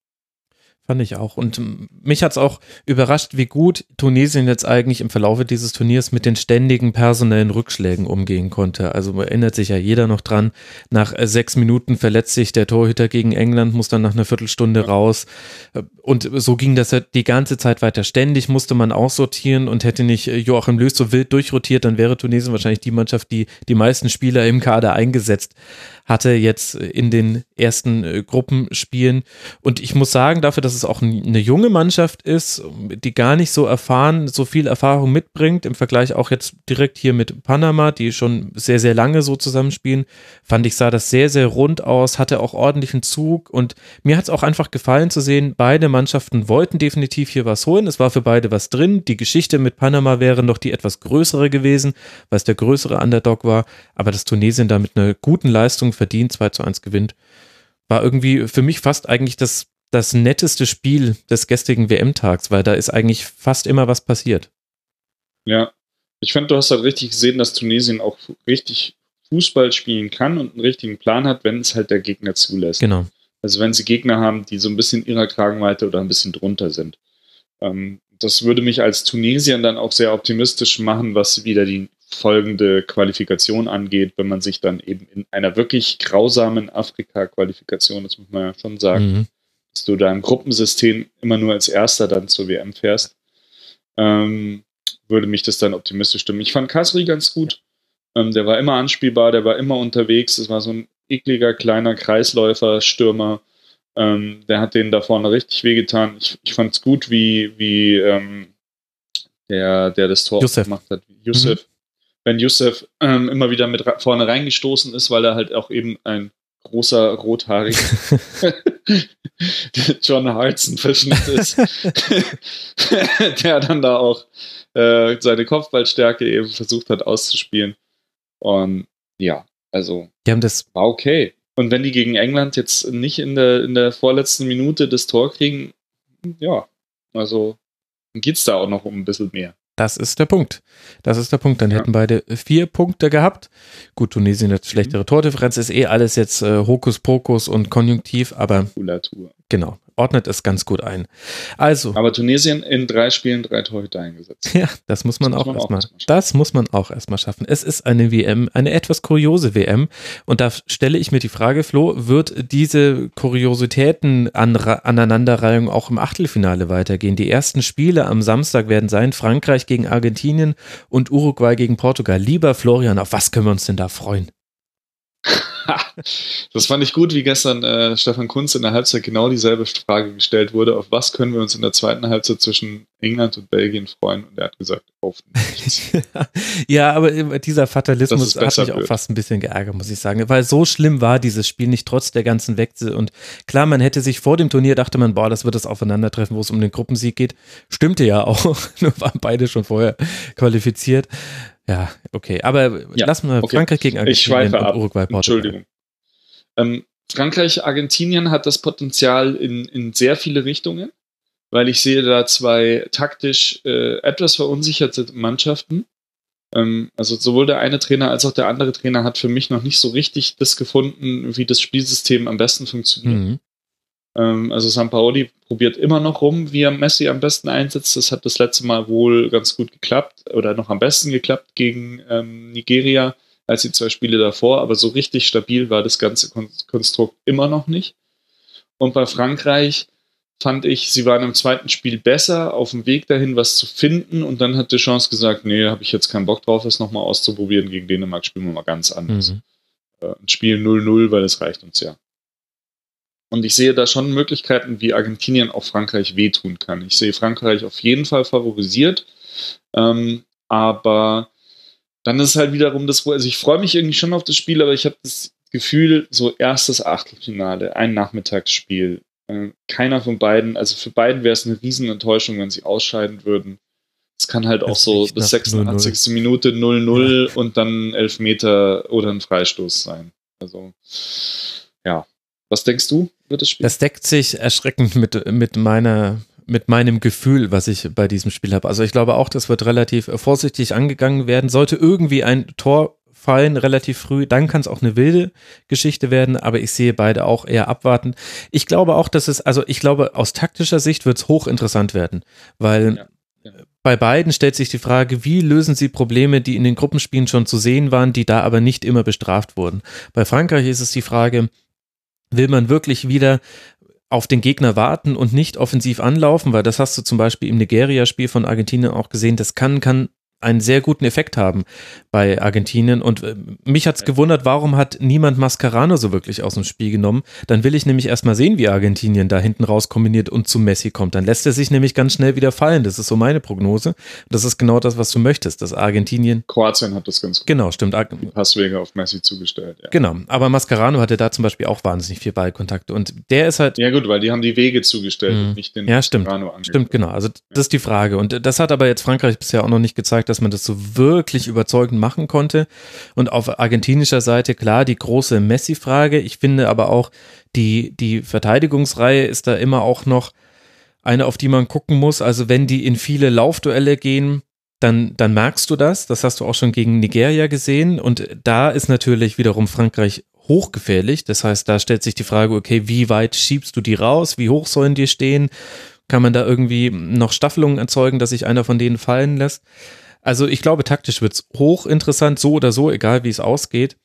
Fand ich auch. Und mich hat es auch überrascht, wie gut Tunesien jetzt eigentlich im Verlaufe dieses Turniers mit den ständigen personellen Rückschlägen umgehen konnte. Also man erinnert sich ja jeder noch dran, nach 6 Minuten verletzt sich der Torhüter gegen England, muss dann nach einer Viertelstunde raus. Und so ging das die ganze Zeit weiter. Ständig musste man aussortieren und hätte nicht Joachim Löw so wild durchrotiert, dann wäre Tunesien wahrscheinlich die Mannschaft, die die meisten Spieler im Kader eingesetzt hatte jetzt in den ersten Gruppenspielen. Und ich muss sagen, dafür, dass es auch eine junge Mannschaft ist, die gar nicht so erfahren, so viel Erfahrung mitbringt, im Vergleich auch jetzt direkt hier mit Panama, die schon sehr, sehr lange so zusammenspielen, fand ich, sah das sehr, sehr rund aus, hatte auch ordentlichen Zug und mir hat es auch einfach gefallen zu sehen, beide Mannschaften wollten definitiv hier was holen, es war für beide was drin, die Geschichte mit Panama wäre noch die etwas größere gewesen, weil es der größere Underdog war, aber dass Tunesien da mit einer guten Leistung verdient 2:1 gewinnt, war irgendwie für mich fast eigentlich das netteste Spiel des gestrigen WM-Tags, weil da ist eigentlich fast immer was passiert. Ja, ich fand, du hast halt richtig gesehen, dass Tunesien auch richtig Fußball spielen kann und einen richtigen Plan hat, wenn es halt der Gegner zulässt. Genau. Also wenn sie Gegner haben, die so ein bisschen ihrer Kragenweite oder ein bisschen drunter sind. Das würde mich als Tunesien dann auch sehr optimistisch machen, was wieder die folgende Qualifikation angeht, wenn man sich dann eben in einer wirklich grausamen Afrika-Qualifikation, das muss man ja schon sagen, dass du da im Gruppensystem immer nur als Erster dann zur WM fährst, würde mich das dann optimistisch stimmen. Ich fand Kasri ganz gut, der war immer anspielbar, der war immer unterwegs, das war so ein ekliger, kleiner Kreisläufer, Stürmer, der hat denen da vorne richtig wehgetan. Ich fand es gut, wie der das Tor gemacht hat, Yusuf, wenn Yusuf immer wieder mit vorne reingestoßen ist, weil er halt auch eben ein großer, rothaariger John Hartson-Verschnitt ist, der dann da auch seine Kopfballstärke eben versucht hat auszuspielen. Und ja, also die haben das war okay. Und wenn die gegen England jetzt nicht in der vorletzten Minute das Tor kriegen, ja, also geht es da auch noch um ein bisschen mehr. Das ist der Punkt. Dann hätten beide 4 Punkte gehabt. Gut, Tunesien hat schlechtere Tordifferenz, ist alles jetzt Hokuspokus und Konjunktiv, aber Kulatur. Genau, ordnet es ganz gut ein. Also. Aber Tunesien in 3 Spielen 3 Torhüter eingesetzt. Ja, das muss man auch erstmal schaffen. Es ist eine WM, eine etwas kuriose WM und da stelle ich mir die Frage, Flo, wird diese Kuriositäten-Aneinanderreihung auch im Achtelfinale weitergehen? Die ersten Spiele am Samstag werden sein Frankreich gegen Argentinien und Uruguay gegen Portugal. Lieber Florian, auf was können wir uns denn da freuen? Das fand ich gut, wie gestern Stefan Kunz in der Halbzeit genau dieselbe Frage gestellt wurde. Auf was können wir uns in der zweiten Halbzeit zwischen England und Belgien freuen? Und er hat gesagt, auf nichts. Ja, aber dieser Fatalismus hat mich auch fast ein bisschen geärgert, muss ich sagen. Weil so schlimm war dieses Spiel nicht, trotz der ganzen Wechsel. Und klar, man hätte sich vor dem Turnier, dachte man, boah, das wird das Aufeinandertreffen, wo es um den Gruppensieg geht. Stimmte ja auch, nur waren beide schon vorher qualifiziert. Ja, okay, aber ja, lassen wir Frankreich gegen Argentinien und Uruguay, Portugal. Entschuldigung. Frankreich, Argentinien hat das Potenzial in sehr viele Richtungen, weil ich sehe da zwei taktisch etwas verunsicherte Mannschaften. Also sowohl der eine Trainer als auch der andere Trainer hat für mich noch nicht so richtig das gefunden, wie das Spielsystem am besten funktioniert. Also Sampaoli probiert immer noch rum, wie er Messi am besten einsetzt. Das hat das letzte Mal wohl ganz gut geklappt oder noch am besten geklappt gegen Nigeria als die 2 Spiele davor. Aber so richtig stabil war das ganze Konstrukt immer noch nicht. Und bei Frankreich fand ich, sie waren im zweiten Spiel besser, auf dem Weg dahin was zu finden. Und dann hat Deschamps gesagt, nee, habe ich jetzt keinen Bock drauf, das nochmal auszuprobieren. Gegen Dänemark spielen wir mal ganz anders. ein Spiel 0-0, weil das reicht uns ja. Und ich sehe da schon Möglichkeiten, wie Argentinien auch Frankreich wehtun kann. Ich sehe Frankreich auf jeden Fall favorisiert, aber dann ist es halt wiederum das, also ich freue mich irgendwie schon auf das Spiel, aber ich habe das Gefühl, so erstes Achtelfinale, ein Nachmittagsspiel, keiner von beiden, also für beiden wäre es eine Riesenenttäuschung, wenn sie ausscheiden würden. Es kann halt auch das so bis 86. 0-0. Minute 0-0 ja. Und dann Elfmeter oder ein Freistoß sein. Also, ja. Was denkst du, wird das Spiel? Das deckt sich erschreckend mit meinem Gefühl, was ich bei diesem Spiel habe. Also ich glaube auch, das wird relativ vorsichtig angegangen werden. Sollte irgendwie ein Tor fallen, relativ früh, dann kann es auch eine wilde Geschichte werden, aber ich sehe beide auch eher abwarten. Ich glaube auch, dass aus taktischer Sicht wird es hochinteressant werden, weil bei beiden stellt sich die Frage, wie lösen sie Probleme, die in den Gruppenspielen schon zu sehen waren, die da aber nicht immer bestraft wurden. Bei Frankreich ist es die Frage, will man wirklich wieder auf den Gegner warten und nicht offensiv anlaufen, weil das hast du zum Beispiel im Nigeria-Spiel von Argentinien auch gesehen, das kann einen sehr guten Effekt haben bei Argentinien. Und mich hat es gewundert, warum hat niemand Mascarano so wirklich aus dem Spiel genommen? Dann will ich nämlich erstmal sehen, wie Argentinien da hinten raus kombiniert und zu Messi kommt. Dann lässt er sich nämlich ganz schnell wieder fallen. Das ist so meine Prognose. Das ist genau das, was du möchtest, dass Argentinien... Kroatien hat das ganz gut. Genau, stimmt. Die Passwege auf Messi zugestellt. Ja. Genau, aber Mascarano hatte da zum Beispiel auch wahnsinnig viel Ballkontakte. Und der ist halt... Ja gut, weil die haben die Wege zugestellt und nicht den Mascarano angeht. Stimmt, genau. Also das ist die Frage. Und das hat aber jetzt Frankreich bisher auch noch nicht gezeigt, dass man das so wirklich überzeugend machen konnte. Und auf argentinischer Seite, klar, die große Messi-Frage. Ich finde aber auch, die Verteidigungsreihe ist da immer auch noch eine, auf die man gucken muss. Also wenn die in viele Laufduelle gehen, dann merkst du das. Das hast du auch schon gegen Nigeria gesehen. Und da ist natürlich wiederum Frankreich hochgefährlich. Das heißt, da stellt sich die Frage, okay, wie weit schiebst du die raus? Wie hoch sollen die stehen? Kann man da irgendwie noch Staffelungen erzeugen, dass sich einer von denen fallen lässt? Also ich glaube, taktisch wird es hochinteressant, so oder so, egal wie es ausgeht.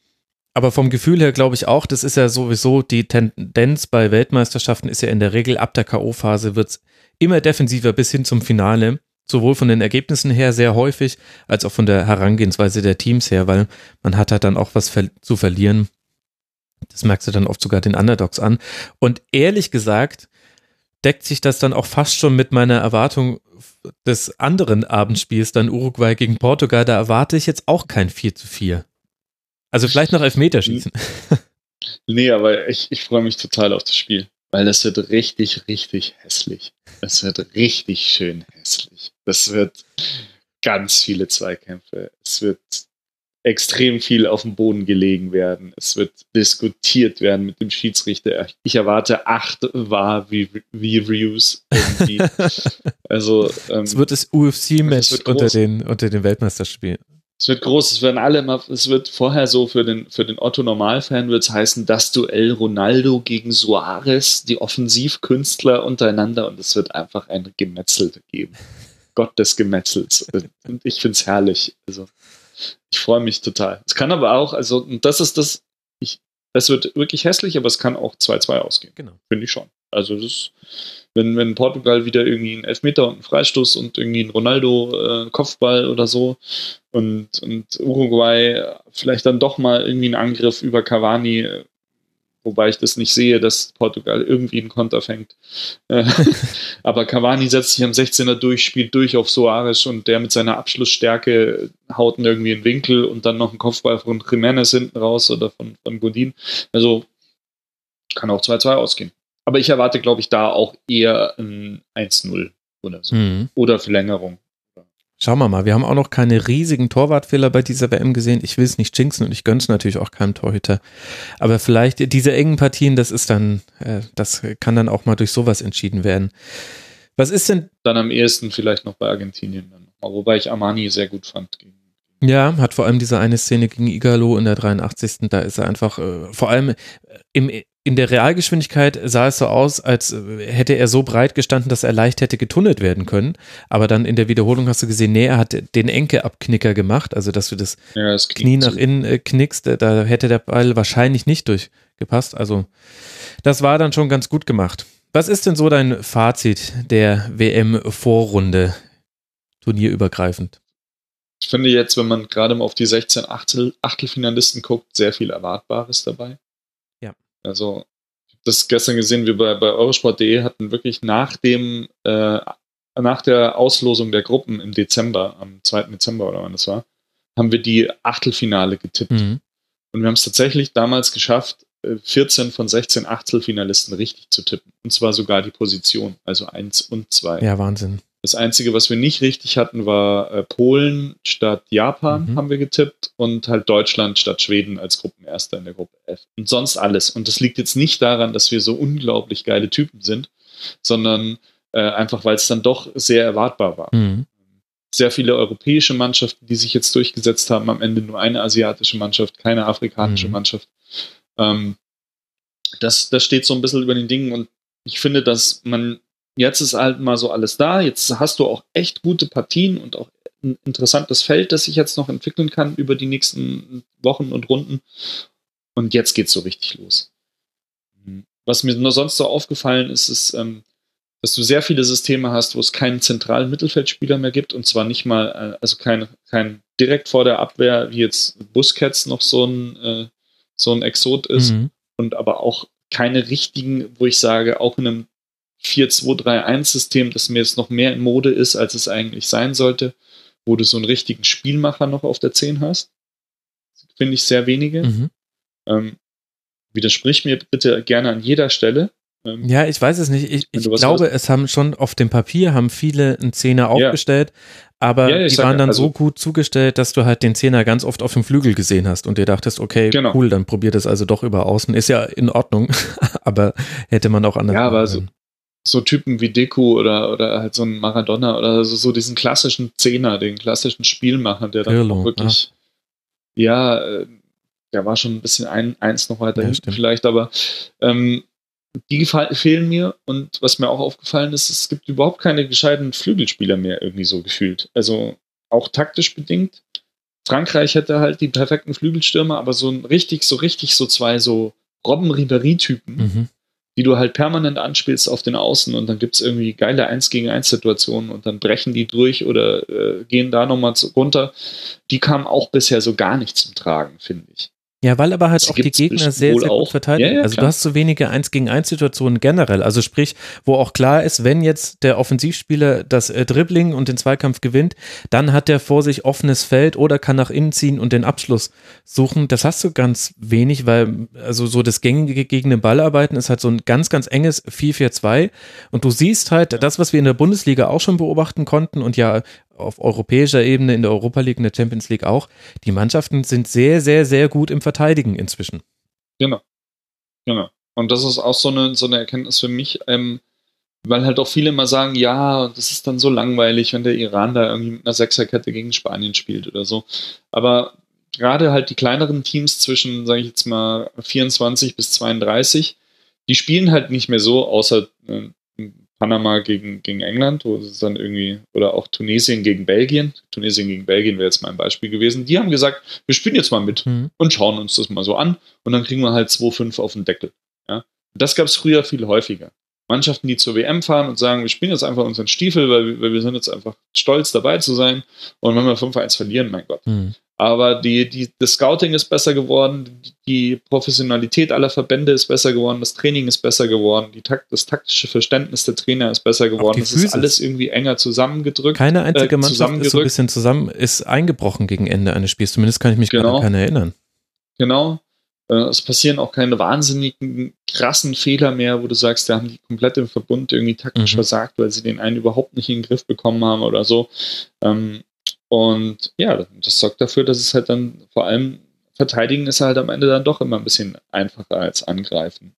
Aber vom Gefühl her glaube ich auch, das ist ja sowieso die Tendenz bei Weltmeisterschaften, ist ja in der Regel, ab der K.O.-Phase wird es immer defensiver bis hin zum Finale. Sowohl von den Ergebnissen her sehr häufig, als auch von der Herangehensweise der Teams her, weil man hat halt dann auch was zu verlieren. Das merkst du dann oft sogar den Underdogs an. Und ehrlich gesagt deckt sich das dann auch fast schon mit meiner Erwartung des anderen Abendspiels, dann Uruguay gegen Portugal. Da erwarte ich jetzt auch kein 4:4. Also vielleicht noch Elfmeterschießen. Nee, aber ich freue mich total auf das Spiel, weil das wird richtig, richtig hässlich. Das wird richtig schön hässlich. Das wird ganz viele Zweikämpfe. Es wird extrem viel auf den Boden gelegen werden. Es wird diskutiert werden mit dem Schiedsrichter. Ich erwarte 8 VAR-Reviews. Also, es wird das UFC-Match unter den Weltmeisterspielen. Es wird groß. Es werden alle mal. Es wird vorher so für den Otto-Normal-Fan wird es heißen, das Duell Ronaldo gegen Suarez, die Offensivkünstler untereinander, und es wird einfach ein Gemetzel geben. Gott des Gemetzels. Und ich finde es herrlich. Also ich freue mich total. Es kann aber auch, also das ist das, das wird wirklich hässlich, aber es kann auch 2-2 ausgehen. Genau. Finde ich schon. Also das, wenn Portugal wieder irgendwie einen Elfmeter und einen Freistoß und irgendwie einen Ronaldo-Kopfball oder so und Uruguay vielleicht dann doch mal irgendwie einen Angriff über Cavani, wobei ich das nicht sehe, dass Portugal irgendwie einen Konter fängt. Aber Cavani setzt sich am 16er durch, spielt durch auf Soares und der mit seiner Abschlussstärke haut ihn irgendwie in den Winkel und dann noch einen Kopfball von Jiménez hinten raus oder von Godin. Also kann auch 2-2 ausgehen. Aber ich erwarte, glaube ich, da auch eher ein 1-0 oder so. Mhm. Oder Verlängerung. Schauen wir mal, wir haben auch noch keine riesigen Torwartfehler bei dieser WM gesehen. Ich will es nicht jinxen und ich gönne es natürlich auch keinem Torhüter. Aber vielleicht diese engen Partien, das kann dann auch mal durch sowas entschieden werden. Was ist denn? Dann am ehesten vielleicht noch bei Argentinien dann nochmal, wobei ich Armani sehr gut fand. Ja, hat vor allem diese eine Szene gegen Igalo in der 83. Da ist er einfach, vor allem in der Realgeschwindigkeit sah es so aus, als hätte er so breit gestanden, dass er leicht hätte getunnelt werden können. Aber dann in der Wiederholung hast du gesehen, nee, er hat den Enke-Abknicker gemacht, also dass du das Knie nach innen knickst. Da hätte der Ball wahrscheinlich nicht durchgepasst. Also das war dann schon ganz gut gemacht. Was ist denn so dein Fazit der WM-Vorrunde, turnierübergreifend? Ich finde jetzt, wenn man gerade mal auf die 16 Achtelfinalisten guckt, sehr viel Erwartbares dabei. Ja. Also, ich habe das gestern gesehen, wir bei Eurosport.de hatten wirklich nach der Auslosung der Gruppen im Dezember, am 2. Dezember oder wann das war, haben wir die Achtelfinale getippt. Mhm. Und wir haben es tatsächlich damals geschafft, 14 von 16 Achtelfinalisten richtig zu tippen. Und zwar sogar die Position, also 1 und 2. Ja, Wahnsinn. Das Einzige, was wir nicht richtig hatten, war Polen statt Japan, haben wir getippt, und halt Deutschland statt Schweden als Gruppenerster in der Gruppe F. Und sonst alles. Und das liegt jetzt nicht daran, dass wir so unglaublich geile Typen sind, sondern einfach, weil es dann doch sehr erwartbar war. Mhm. Sehr viele europäische Mannschaften, die sich jetzt durchgesetzt haben, am Ende nur eine asiatische Mannschaft, keine afrikanische Mannschaft. Das steht so ein bisschen über den Dingen, und ich finde, dass man, jetzt ist halt mal so alles da, jetzt hast du auch echt gute Partien und auch ein interessantes Feld, das sich jetzt noch entwickeln kann über die nächsten Wochen und Runden, und jetzt geht's so richtig los. Was mir nur sonst so aufgefallen ist, ist, dass du sehr viele Systeme hast, wo es keinen zentralen Mittelfeldspieler mehr gibt, und zwar nicht mal, also kein direkt vor der Abwehr, wie jetzt Busquets noch so ein Exot ist, und aber auch keine richtigen, wo ich sage, auch in einem 4-2-3-1-System, das mir jetzt noch mehr in Mode ist, als es eigentlich sein sollte, wo du so einen richtigen Spielmacher noch auf der 10 hast. Finde ich sehr wenige. Widersprich mir bitte gerne an jeder Stelle. Ja, ich weiß es nicht. Ich glaube, es haben schon auf dem Papier viele einen Zehner aufgestellt, aber die waren dann so gut zugestellt, dass du halt den Zehner ganz oft auf dem Flügel gesehen hast und dir dachtest, okay, cool, dann probier das also doch über außen. Ist ja in Ordnung, aber hätte man auch anders. Ja, aber so Typen wie Deku oder halt so ein Maradona oder so diesen klassischen Zehner, den klassischen Spielmacher, der dann auch wirklich, der war schon ein bisschen eins noch weiter hinten vielleicht, aber die fehlen mir, und was mir auch aufgefallen ist, es gibt überhaupt keine gescheiten Flügelspieler mehr irgendwie so gefühlt. Also auch taktisch bedingt. Frankreich hätte halt die perfekten Flügelstürmer, aber so richtig zwei so Robben-Ribéry-Typen, die du halt permanent anspielst auf den Außen, und dann gibt es irgendwie geile 1-gegen-1 Situationen und dann brechen die durch oder gehen da nochmal runter. Die kamen auch bisher so gar nicht zum Tragen, finde ich. Ja, weil aber halt auch die Gegner sehr, sehr gut verteidigen. Ja, also du hast so wenige 1-gegen-1 Situationen generell. Also sprich, wo auch klar ist, wenn jetzt der Offensivspieler das Dribbling und den Zweikampf gewinnt, dann hat der vor sich offenes Feld oder kann nach innen ziehen und den Abschluss suchen. Das hast du ganz wenig, weil also so das gängige gegen den Ball arbeiten ist halt so ein ganz, ganz enges 4-4-2. Und du siehst halt das, was wir in der Bundesliga auch schon beobachten konnten und ja auf europäischer Ebene, in der Europa League, in der Champions League auch, die Mannschaften sind sehr, sehr, sehr gut im Verteidigen inzwischen. Genau. Und das ist auch so eine Erkenntnis für mich, weil halt auch viele immer sagen, ja, das ist dann so langweilig, wenn der Iran da irgendwie mit einer Sechserkette gegen Spanien spielt oder so. Aber gerade halt die kleineren Teams zwischen, sage ich jetzt mal, 24 bis 32, die spielen halt nicht mehr so, außer Panama gegen England, wo es dann irgendwie, oder auch Tunesien gegen Belgien wäre jetzt mein Beispiel gewesen, die haben gesagt, wir spielen jetzt mal mit und schauen uns das mal so an, und dann kriegen wir halt 2-5 auf den Deckel. Ja? Das gab es früher viel häufiger. Mannschaften, die zur WM fahren und sagen, wir spielen jetzt einfach unseren Stiefel, weil wir sind jetzt einfach stolz dabei zu sein, und wenn wir 5-1 verlieren, mein Gott. Aber das Scouting ist besser geworden, die Professionalität aller Verbände ist besser geworden, das Training ist besser geworden, das taktische Verständnis der Trainer ist besser geworden. Das ist alles irgendwie enger zusammengedrückt. Keine einzige Mannschaft ist so ein bisschen ist eingebrochen gegen Ende eines Spiels. Zumindest kann ich mich gerade an keinen erinnern. Genau. Es passieren auch keine wahnsinnigen, krassen Fehler mehr, wo du sagst, da haben die komplett im Verbund irgendwie taktisch versagt, weil sie den einen überhaupt nicht in den Griff bekommen haben oder so. Und ja, das sorgt dafür, dass es halt dann vor allem verteidigen ist halt am Ende dann doch immer ein bisschen einfacher als angreifen.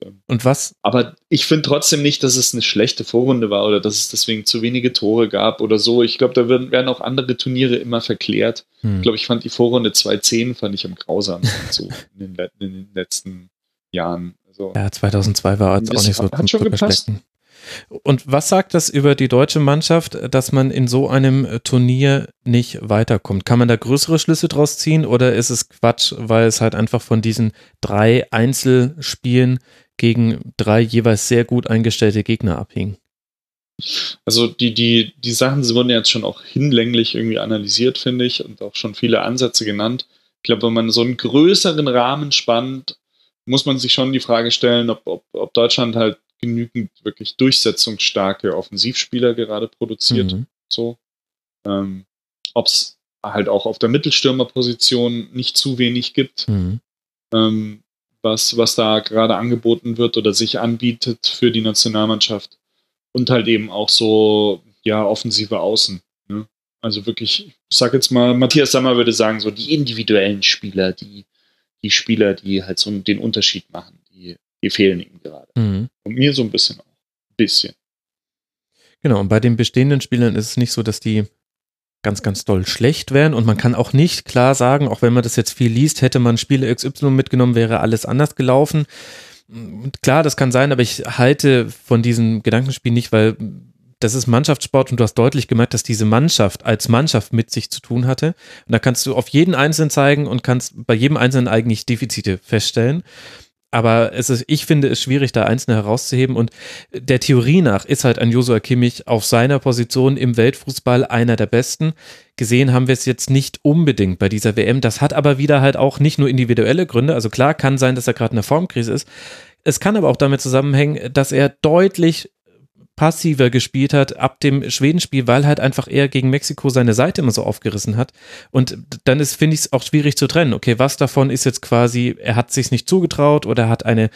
So. Und was? Aber ich finde trotzdem nicht, dass es eine schlechte Vorrunde war oder dass es deswegen zu wenige Tore gab oder so. Ich glaube, da werden auch andere Turniere immer verklärt. Ich glaube, ich fand die Vorrunde 2010 am grausamsten so in den letzten Jahren. Also, ja, 2002 war jetzt auch nicht so zum Verstecken. Und was sagt das über die deutsche Mannschaft, dass man in so einem Turnier nicht weiterkommt? Kann man da größere Schlüsse draus ziehen, oder ist es Quatsch, weil es halt einfach von diesen 3 Einzelspielen gegen 3 jeweils sehr gut eingestellte Gegner abhing? Also die Sachen, sie wurden jetzt schon auch hinlänglich irgendwie analysiert, finde ich, und auch schon viele Ansätze genannt. Ich glaube, wenn man so einen größeren Rahmen spannt, muss man sich schon die Frage stellen, ob Deutschland halt genügend wirklich durchsetzungsstarke Offensivspieler gerade produziert. Mhm. So. Ob es halt auch auf der Mittelstürmerposition nicht zu wenig gibt, was da gerade angeboten wird oder sich anbietet für die Nationalmannschaft. Und halt eben auch so, ja, offensive Außen. Ne? Also wirklich, ich sag jetzt mal, Matthias Sammer würde sagen, so die individuellen Spieler, die Spieler, die halt so den Unterschied machen, die fehlen ihm gerade. Mhm. Und mir so ein bisschen auch. Ein bisschen. Genau, und bei den bestehenden Spielern ist es nicht so, dass die ganz, ganz doll schlecht wären. Und man kann auch nicht klar sagen, auch wenn man das jetzt viel liest, hätte man Spieler XY mitgenommen, wäre alles anders gelaufen. Klar, das kann sein, aber ich halte von diesem Gedankenspiel nicht, weil das ist Mannschaftssport und du hast deutlich gemerkt, dass diese Mannschaft als Mannschaft mit sich zu tun hatte. Und da kannst du auf jeden Einzelnen zeigen und kannst bei jedem Einzelnen eigentlich Defizite feststellen. Aber ich finde es schwierig, da Einzelne herauszuheben. Und der Theorie nach ist halt ein Joshua Kimmich auf seiner Position im Weltfußball einer der Besten. Gesehen haben wir es jetzt nicht unbedingt bei dieser WM. Das hat aber wieder halt auch nicht nur individuelle Gründe. Also klar, kann sein, dass er gerade in einer Formkrise ist. Es kann aber auch damit zusammenhängen, dass er deutlich passiver gespielt hat ab dem Schwedenspiel, weil halt einfach er gegen Mexiko seine Seite immer so aufgerissen hat. Und dann finde ich es auch schwierig zu trennen. Okay, was davon ist jetzt quasi, er hat sich nicht zugetraut oder hat eine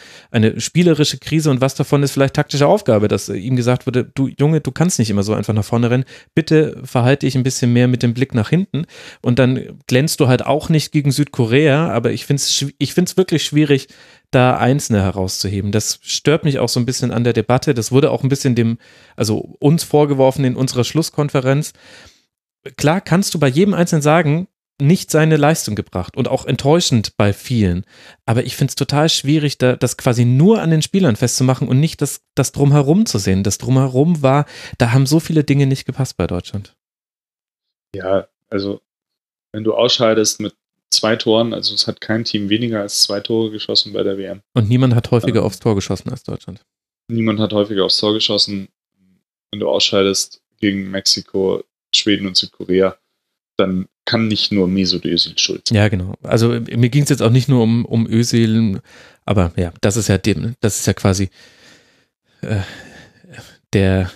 spielerische Krise und was davon ist vielleicht taktische Aufgabe, dass ihm gesagt wurde, du Junge, du kannst nicht immer so einfach nach vorne rennen. Bitte verhalte dich ein bisschen mehr mit dem Blick nach hinten. Und dann glänzt du halt auch nicht gegen Südkorea, aber ich finde es wirklich schwierig, da Einzelne herauszuheben. Das stört mich auch so ein bisschen an der Debatte. Das wurde auch ein bisschen uns vorgeworfen in unserer Schlusskonferenz. Klar kannst du bei jedem Einzelnen sagen, nicht seine Leistung gebracht und auch enttäuschend bei vielen. Aber ich finde es total schwierig, das quasi nur an den Spielern festzumachen und nicht das Drumherum zu sehen. Das Drumherum war, da haben so viele Dinge nicht gepasst bei Deutschland. Ja, also wenn du ausscheidest mit 2 Toren, also es hat kein Team weniger als 2 Tore geschossen bei der WM. Und niemand hat häufiger aufs Tor geschossen als Deutschland. Niemand hat häufiger aufs Tor geschossen. Wenn du ausscheidest gegen Mexiko, Schweden und Südkorea, dann kann nicht nur Mesut Özil schuld sein. Ja, genau. Also mir ging es jetzt auch nicht nur um Özil, aber ja, das ist ja quasi der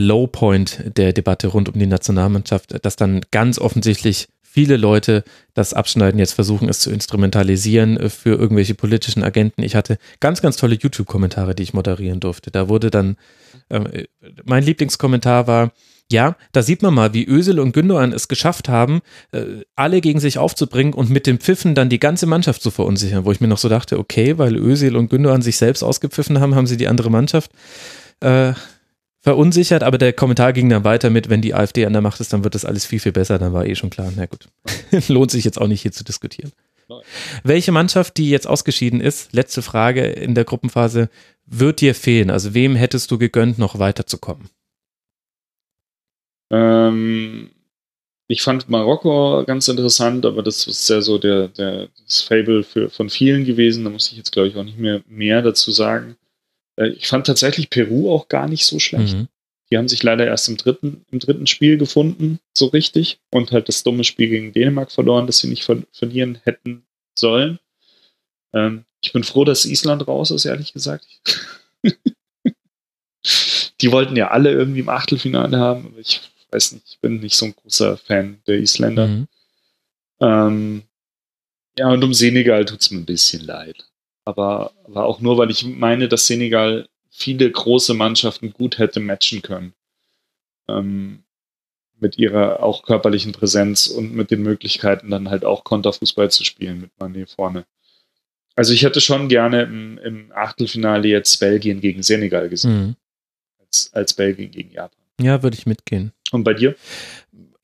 Low Point der Debatte rund um die Nationalmannschaft, dass dann ganz offensichtlich viele Leute das Abschneiden jetzt versuchen, es zu instrumentalisieren für irgendwelche politischen Agenten. Ich hatte ganz, ganz tolle YouTube-Kommentare, die ich moderieren durfte. Da wurde dann, mein Lieblingskommentar war, ja, da sieht man mal, wie Özil und Gündogan es geschafft haben, alle gegen sich aufzubringen und mit dem Pfiffen dann die ganze Mannschaft zu verunsichern, wo ich mir noch so dachte, okay, weil Özil und Gündogan sich selbst ausgepfiffen haben, haben sie die andere Mannschaft verunsichert, aber der Kommentar ging dann weiter mit, wenn die AfD an der Macht ist, dann wird das alles viel, viel besser, dann war schon klar, na gut, lohnt sich jetzt auch nicht hier zu diskutieren. Nein. Welche Mannschaft, die jetzt ausgeschieden ist, letzte Frage in der Gruppenphase, wird dir fehlen? Also wem hättest du gegönnt, noch weiterzukommen? Ich fand Marokko ganz interessant, aber das ist ja so das Fable von vielen gewesen, da muss ich jetzt glaube ich auch nicht mehr dazu sagen. Ich fand tatsächlich Peru auch gar nicht so schlecht. Mhm. Die haben sich leider erst im dritten Spiel gefunden, so richtig. Und halt das dumme Spiel gegen Dänemark verloren, das sie nicht verlieren hätten sollen. Ich bin froh, dass Island raus ist, ehrlich gesagt. Die wollten ja alle irgendwie im Achtelfinale haben, aber ich weiß nicht, ich bin nicht so ein großer Fan der Isländer. Mhm. Ja, und um Senegal tut es mir ein bisschen leid. Aber auch nur, weil ich meine, dass Senegal viele große Mannschaften gut hätte matchen können. Mit ihrer auch körperlichen Präsenz und mit den Möglichkeiten, dann halt auch Konterfußball zu spielen mit Mané vorne. Also ich hätte schon gerne im Achtelfinale jetzt Belgien gegen Senegal gesehen. Mhm. Als Belgien gegen Japan. Ja, würde ich mitgehen. Und bei dir?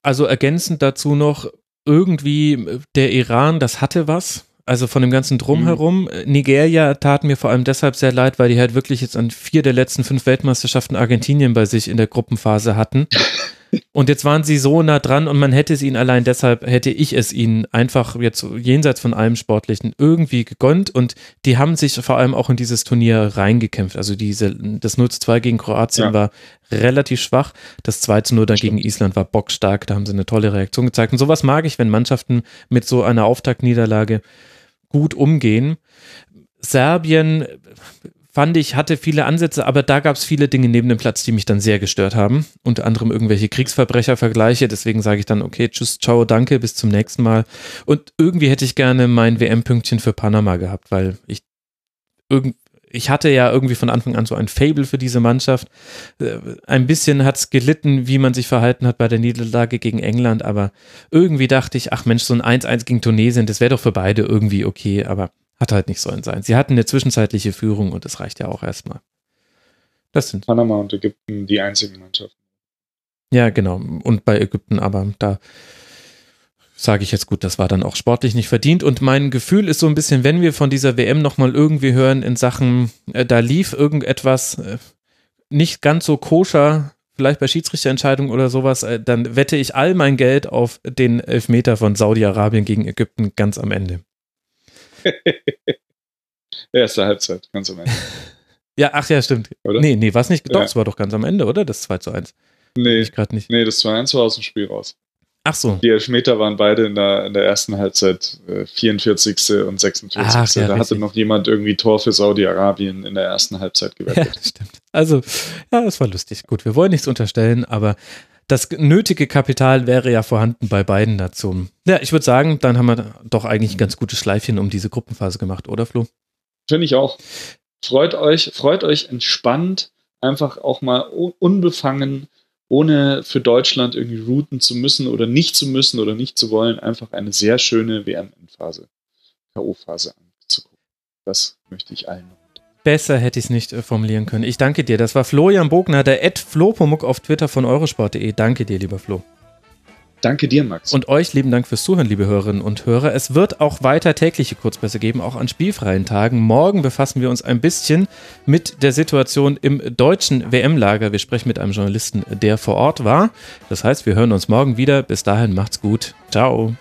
Also ergänzend dazu noch, irgendwie der Iran, das hatte was. Also von dem ganzen Drumherum. Nigeria tat mir vor allem deshalb sehr leid, weil die halt wirklich jetzt an 4 der letzten 5 Weltmeisterschaften Argentinien bei sich in der Gruppenphase hatten. Und jetzt waren sie so nah dran und man hätte es ihnen allein deshalb, hätte ich es ihnen einfach jetzt jenseits von allem Sportlichen irgendwie gegönnt und die haben sich vor allem auch in dieses Turnier reingekämpft. Also das 0-2 gegen Kroatien war relativ schwach, das 2-0 dann gegen Island war bockstark, da haben sie eine tolle Reaktion gezeigt und sowas mag ich, wenn Mannschaften mit so einer Auftaktniederlage gut umgehen. Serbien, fand ich, hatte viele Ansätze, aber da gab es viele Dinge neben dem Platz, die mich dann sehr gestört haben. Unter anderem irgendwelche Kriegsverbrechervergleiche. Deswegen sage ich dann, okay, tschüss, ciao, danke, bis zum nächsten Mal. Und irgendwie hätte ich gerne mein WM-Pünktchen für Panama gehabt, weil ich hatte ja irgendwie von Anfang an so ein Faible für diese Mannschaft. Ein bisschen hat es gelitten, wie man sich verhalten hat bei der Niederlage gegen England, aber irgendwie dachte ich, ach Mensch, so ein 1-1 gegen Tunesien, das wäre doch für beide irgendwie okay, aber hat halt nicht sollen sein. Sie hatten eine zwischenzeitliche Führung und das reicht ja auch erstmal. Das sind Panama und Ägypten die einzigen Mannschaften. Ja, genau. Und bei Ägypten, aber da sage ich jetzt gut, das war dann auch sportlich nicht verdient. Und mein Gefühl ist so ein bisschen, wenn wir von dieser WM nochmal irgendwie hören in Sachen, da lief irgendetwas nicht ganz so koscher, vielleicht bei Schiedsrichterentscheidungen oder sowas, dann wette ich all mein Geld auf den Elfmeter von Saudi-Arabien gegen Ägypten ganz am Ende. Erste Halbzeit, ganz am Ende. Ja, ach ja, stimmt. Oder? Nee, war es nicht. Doch, es war doch ganz am Ende, oder? Das 2-1. Nee, nicht. Nee, das 2-1 war aus dem Spiel raus. Ach so. Die Elfmeter waren beide in der ersten Halbzeit, 44. und 46. Ach, ja, da hatte noch jemand irgendwie Tor für Saudi-Arabien in der ersten Halbzeit gewettet. Ja, stimmt. Also, ja, das war lustig. Gut, wir wollen nichts unterstellen, aber das nötige Kapital wäre ja vorhanden bei beiden dazu. Ja, ich würde sagen, dann haben wir doch eigentlich ein ganz gutes Schleifchen um diese Gruppenphase gemacht, oder Flo? Finde ich auch. Freut euch entspannt, einfach auch mal unbefangen, ohne für Deutschland irgendwie routen zu müssen oder nicht zu wollen, einfach eine sehr schöne WM-Endphase, K.O.-Phase anzugucken. Das möchte ich allen noch. Besser hätte ich es nicht formulieren können. Ich danke dir. Das war Florian Bogner, der @Flo.muck auf Twitter von Eurosport.de. Danke dir, lieber Flo. Danke dir, Max. Und euch lieben Dank fürs Zuhören, liebe Hörerinnen und Hörer. Es wird auch weiter tägliche Kurzpässe geben, auch an spielfreien Tagen. Morgen befassen wir uns ein bisschen mit der Situation im deutschen WM-Lager. Wir sprechen mit einem Journalisten, der vor Ort war. Das heißt, wir hören uns morgen wieder. Bis dahin, macht's gut. Ciao.